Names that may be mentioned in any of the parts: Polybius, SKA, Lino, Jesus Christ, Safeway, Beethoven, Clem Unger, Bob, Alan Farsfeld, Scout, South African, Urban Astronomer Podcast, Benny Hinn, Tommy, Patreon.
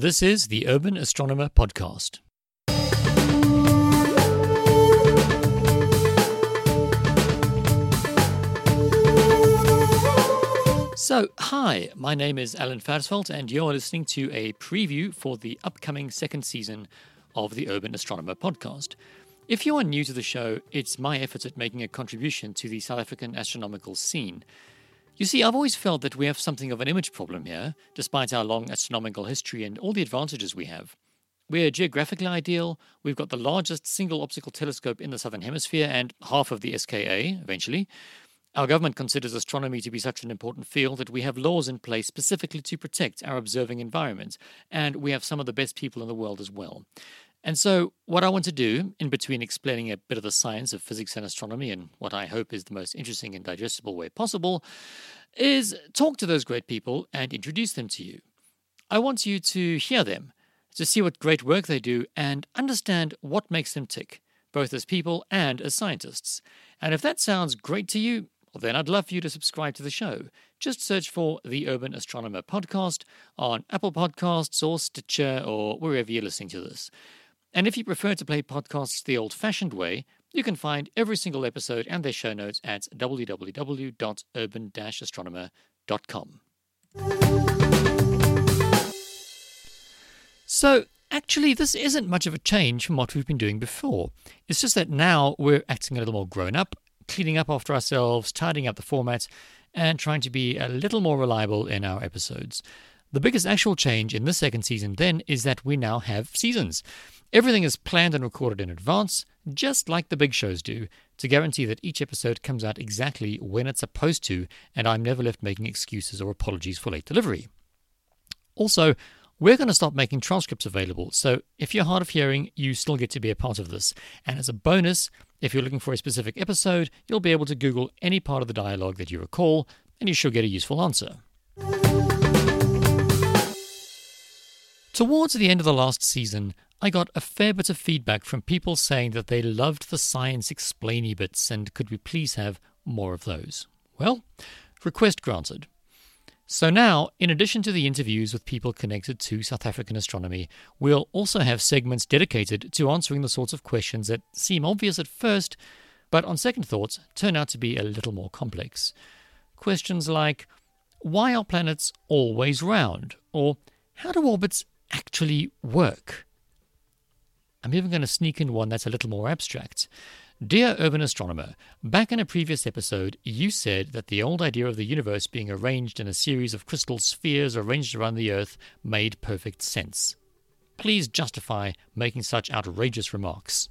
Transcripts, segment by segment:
This is the Urban Astronomer Podcast. So, hi, my name is Alan Farsfeld, and you're listening to a preview for the upcoming second season of the Urban Astronomer Podcast. If you are new to the show, it's my efforts at making a contribution to the South African astronomical scene. You see, I've always felt that we have something of an image problem here, despite our long astronomical history and all the advantages we have. We're geographically ideal, we've got the largest single optical telescope in the Southern Hemisphere and half of the SKA, eventually. Our government considers astronomy to be such an important field that we have laws in place specifically to protect our observing environment, and we have some of the best people in the world as well. And so what I want to do, in between explaining a bit of the science of physics and astronomy in what I hope is the most interesting and digestible way possible, is talk to those great people and introduce them to you. I want you to hear them, to see what great work they do and understand what makes them tick, both as people and as scientists. And if that sounds great to you, well, then I'd love for you to subscribe to the show. Just search for the Urban Astronomer Podcast on Apple Podcasts or Stitcher or wherever you're listening to this. And if you prefer to play podcasts the old-fashioned way, you can find every single episode and their show notes at www.urban-astronomer.com. So, actually, this isn't much of a change from what we've been doing before. It's just that now we're acting a little more grown-up, cleaning up after ourselves, tidying up the format, and trying to be a little more reliable in our episodes. The biggest actual change in this second season, then, is that we now have seasons. Everything is planned and recorded in advance, just like the big shows do, to guarantee that each episode comes out exactly when it's supposed to, and I'm never left making excuses or apologies for late delivery. Also, we're going to start making transcripts available, so if you're hard of hearing, you still get to be a part of this. And as a bonus, if you're looking for a specific episode, you'll be able to Google any part of the dialogue that you recall, and you should get a useful answer. Towards the end of the last season, I got a fair bit of feedback from people saying that they loved the science explainy bits and could we please have more of those. Well, request granted. So now, in addition to the interviews with people connected to South African astronomy, we'll also have segments dedicated to answering the sorts of questions that seem obvious at first, but on second thoughts turn out to be a little more complex. Questions like, why are planets always round? Or, how do orbits actually work? I'm even going to sneak in one that's a little more abstract. Dear Urban Astronomer, back in a previous episode, you said that the old idea of the universe being arranged in a series of crystal spheres arranged around the Earth made perfect sense. Please justify making such outrageous remarks.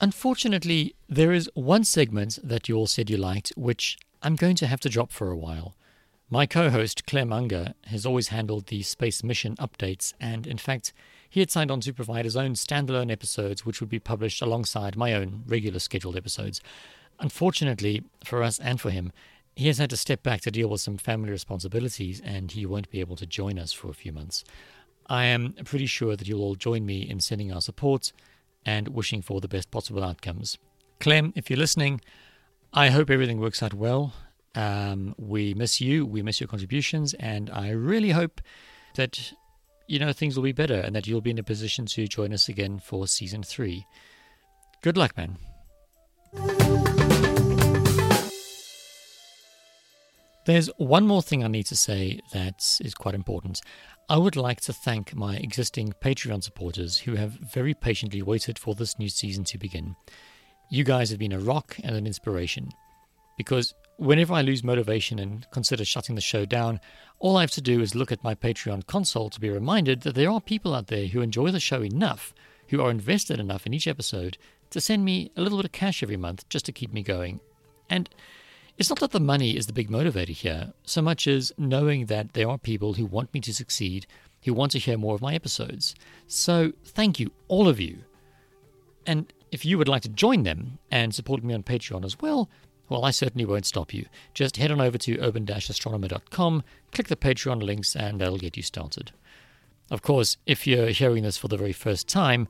Unfortunately, there is one segment that you all said you liked, which I'm going to have to drop for a while. My co-host, Clem Unger, has always handled the space mission updates, and in fact, he had signed on to provide his own standalone episodes, which would be published alongside my own regular scheduled episodes. Unfortunately, for us and for him, he has had to step back to deal with some family responsibilities, and he won't be able to join us for a few months. I am pretty sure that you'll all join me in sending our support and wishing for the best possible outcomes. Clem, if you're listening, I hope everything works out well. We miss you, we miss your contributions, and I really hope that, things will be better and that you'll be in a position to join us again for season 3. Good luck, man. There's one more thing I need to say that is quite important. I would like to thank my existing Patreon supporters who have very patiently waited for this new season to begin. You guys have been a rock and an inspiration, because whenever I lose motivation and consider shutting the show down, all I have to do is look at my Patreon console to be reminded that there are people out there who enjoy the show enough, who are invested enough in each episode, to send me a little bit of cash every month just to keep me going. And it's not that the money is the big motivator here, so much as knowing that there are people who want me to succeed, who want to hear more of my episodes. So thank you, all of you. And if you would like to join them and support me on Patreon as well, well, I certainly won't stop you. Just head on over to urban-astronomer.com, click the Patreon links, and that'll get you started. Of course, if you're hearing this for the very first time,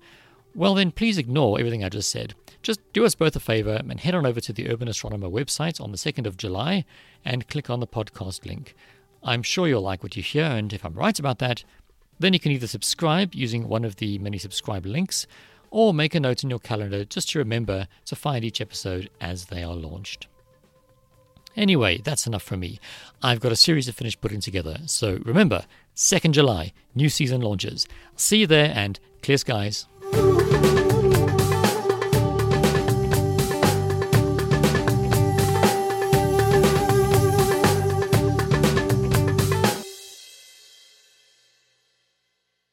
well then please ignore everything I just said. Just do us both a favor and head on over to the Urban Astronomer website on the 2nd of July and click on the podcast link. I'm sure you'll like what you hear, and if I'm right about that, then you can either subscribe using one of the many subscribe links, or make a note in your calendar just to remember to find each episode as they are launched. Anyway, that's enough from me. I've got a series to finish putting together, so remember, 2nd July, new season launches. See you there, and clear skies.